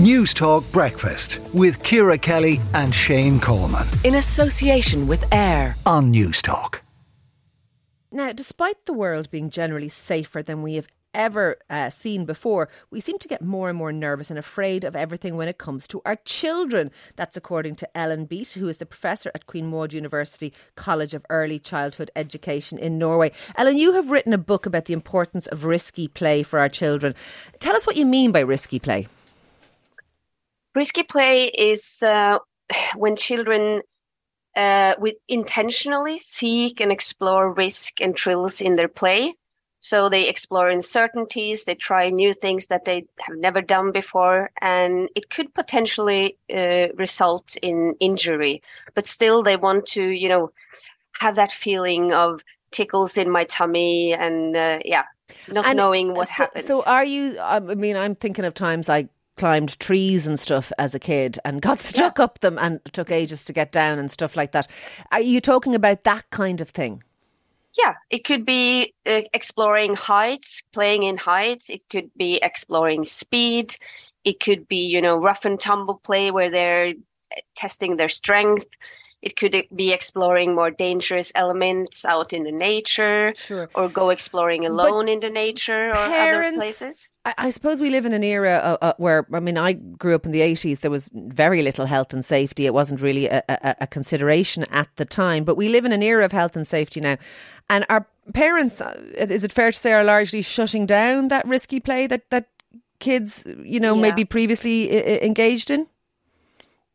News Talk Breakfast with Kira Kelly and Shane Coleman. In association with AIR on News Talk. Now, despite the world being generally safer than we have ever seen before, we seem to get more and more nervous and afraid of everything when it comes to our children. That's according to Ellen Beate, who is the professor at Queen Maud University College of Early Childhood Education in Norway. Ellen, you have written a book about the importance of risky play for our children. Tell us what you mean by risky play. Risky play is when children we intentionally seek and explore risk and thrills in their play. So they explore uncertainties, they try new things that they have never done before, and it could potentially result in injury. But still they want to, you know, have that feeling of tickles in my tummy and, knowing what happens. So are you, I mean, I'm thinking of times I climbed trees and stuff as a kid and got stuck up them and took ages to get down and stuff like that. Are you talking about that kind of thing? Yeah, it could be exploring heights, playing in heights. It could be exploring speed. It could be, you know, rough and tumble play where they're testing their strength. It could be exploring more dangerous elements out in the nature, or go exploring alone in the nature or other places. I suppose we live in an era where, I mean, I grew up in the 80s. There was very little health and safety. It wasn't really a consideration at the time. But we live in an era of health and safety now. And our parents, is it fair to say, are largely shutting down that risky play that kids, you know, maybe previously engaged in?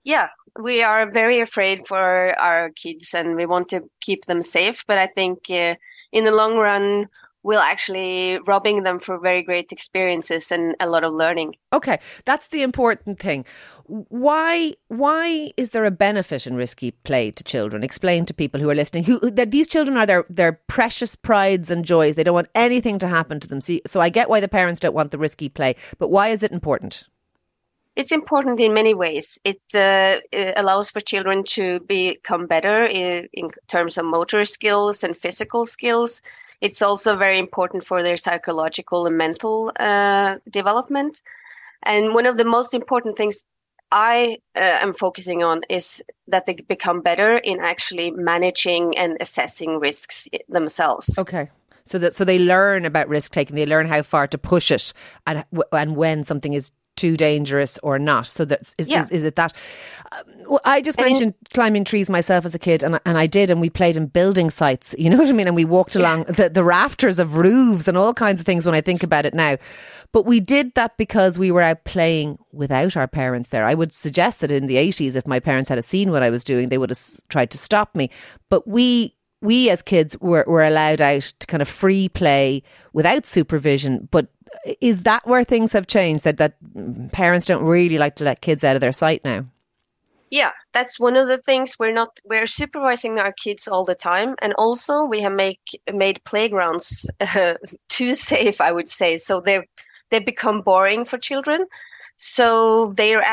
Yeah, we are very afraid for our kids and we want to keep them safe. But I think in the long run, will actually robbing them for very great experiences and a lot of learning. Okay, that's the important thing. Why is there a benefit in risky play to children? Explain to people who are listening who that these children are their precious prides and joys. They don't want anything to happen to them. See, so I get why the parents don't want the risky play, but why is it important? It's important in many ways. It allows for children to become better in terms of motor skills and physical skills. It's also very important for their psychological and mental development. And one of the most important things I am focusing on is that they become better in actually managing and assessing risks themselves. Okay. So they learn about risk-taking. They learn how far to push it and when something is too dangerous or not. So that's is it that? Well, I just mentioned climbing trees myself as a kid, and I did, and we played in building sites. You know what I mean? And we walked along the rafters of roofs and all kinds of things when I think about it now. But we did that because we were out playing without our parents there. I would suggest that in the 80s, if my parents had seen what I was doing, they would have tried to stop me. But we as kids were allowed out to kind of free play without supervision. But is that where things have changed, that parents don't really like to let kids out of their sight now? Yeah, that's one of the things. We're supervising our kids all the time. And also we have made playgrounds too safe, I would say. So they become boring for children. So there's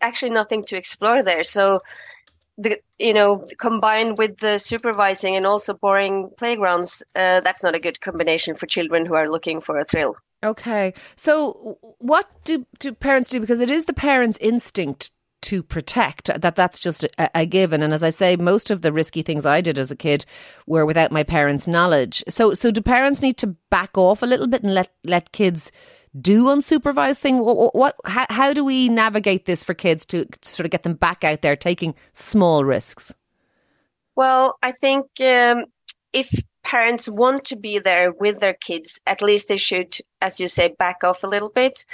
actually nothing to explore there. So combined with the supervising and also boring playgrounds, that's not a good combination for children who are looking for a thrill. Okay. So what do parents do? Because it is the parents' instinct to protect. That's just a given. And as I say, most of the risky things I did as a kid were without my parents' knowledge. So do parents need to back off a little bit and let kids do unsupervised things? How do we navigate this for kids to sort of get them back out there taking small risks? Well, I think if parents want to be there with their kids, at least they should, as you say, back off a little bit.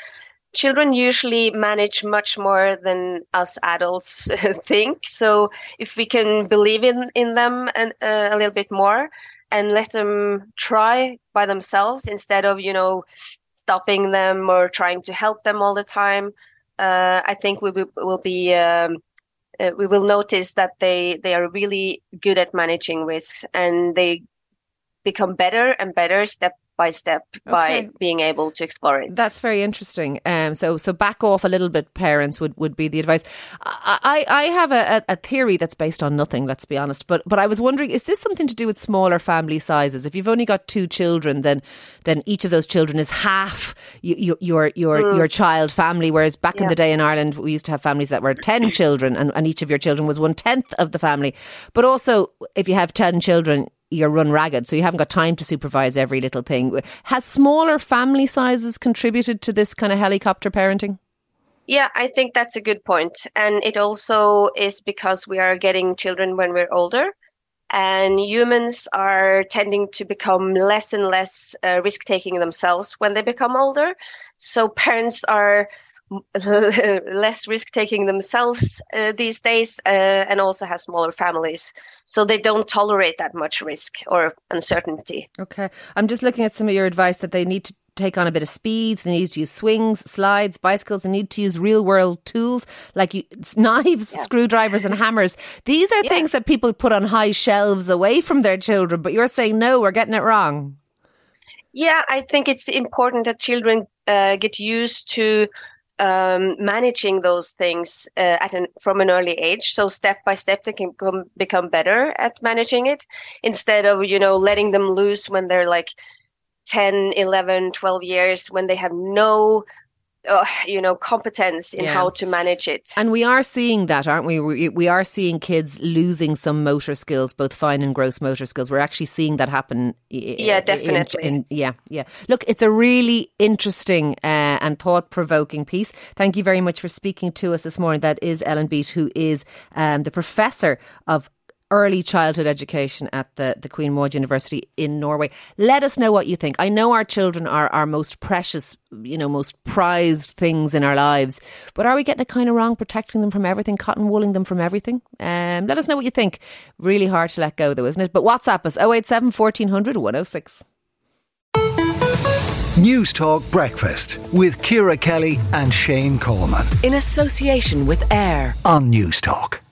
Children usually manage much more than us adults think. So if we can believe in them and a little bit more and let them try by themselves instead of, you know, stopping them or trying to help them all the time, I think we will notice that they are really good at managing risks and they become better and better step by step by being able to explore it. That's very interesting. So back off a little bit, parents, would be the advice. I have a theory that's based on nothing, let's be honest. But I was wondering, is this something to do with smaller family sizes? If you've only got 2 children, then each of those children is half your child family. Whereas back in the day in Ireland, we used to have families that were 10 children, and each of your children was 1/10 of the family. But also, if you have 10 children, you're run ragged, so you haven't got time to supervise every little thing. Has smaller family sizes contributed to this kind of helicopter parenting? Yeah, I think that's a good point. And it also is because we are getting children when we're older, and humans are tending to become less and less risk-taking themselves when they become older. So parents are less risk-taking themselves these days, and also have smaller families. So they don't tolerate that much risk or uncertainty. Okay. I'm just looking at some of your advice that they need to take on a bit of speeds, they need to use swings, slides, bicycles, they need to use real-world tools like knives, screwdrivers and hammers. These are things that people put on high shelves away from their children, but you're saying, no, we're getting it wrong. Yeah, I think it's important that children get used to managing those things from an early age, so step by step they can become better at managing it, instead of letting them loose when they're like 10, 11, 12 years, when they have no competence in how to manage it. And we are seeing that, aren't we? We are seeing kids losing some motor skills, both fine and gross motor skills. We're actually seeing that happen. Yeah, definitely. Look, it's a really interesting and thought-provoking piece. Thank you very much for speaking to us this morning. That is Ellen Beate, who is the Professor of Early Childhood Education at the Queen Maud University in Norway. Let us know what you think. I know our children are our most precious, most prized things in our lives, but are we getting it kind of wrong, protecting them from everything, cotton wooling them from everything? Let us know what you think. Really hard to let go though, isn't it? But WhatsApp us 087 1400 106. News Talk Breakfast with Kira Kelly and Shane Coleman. In association with AIR on News Talk.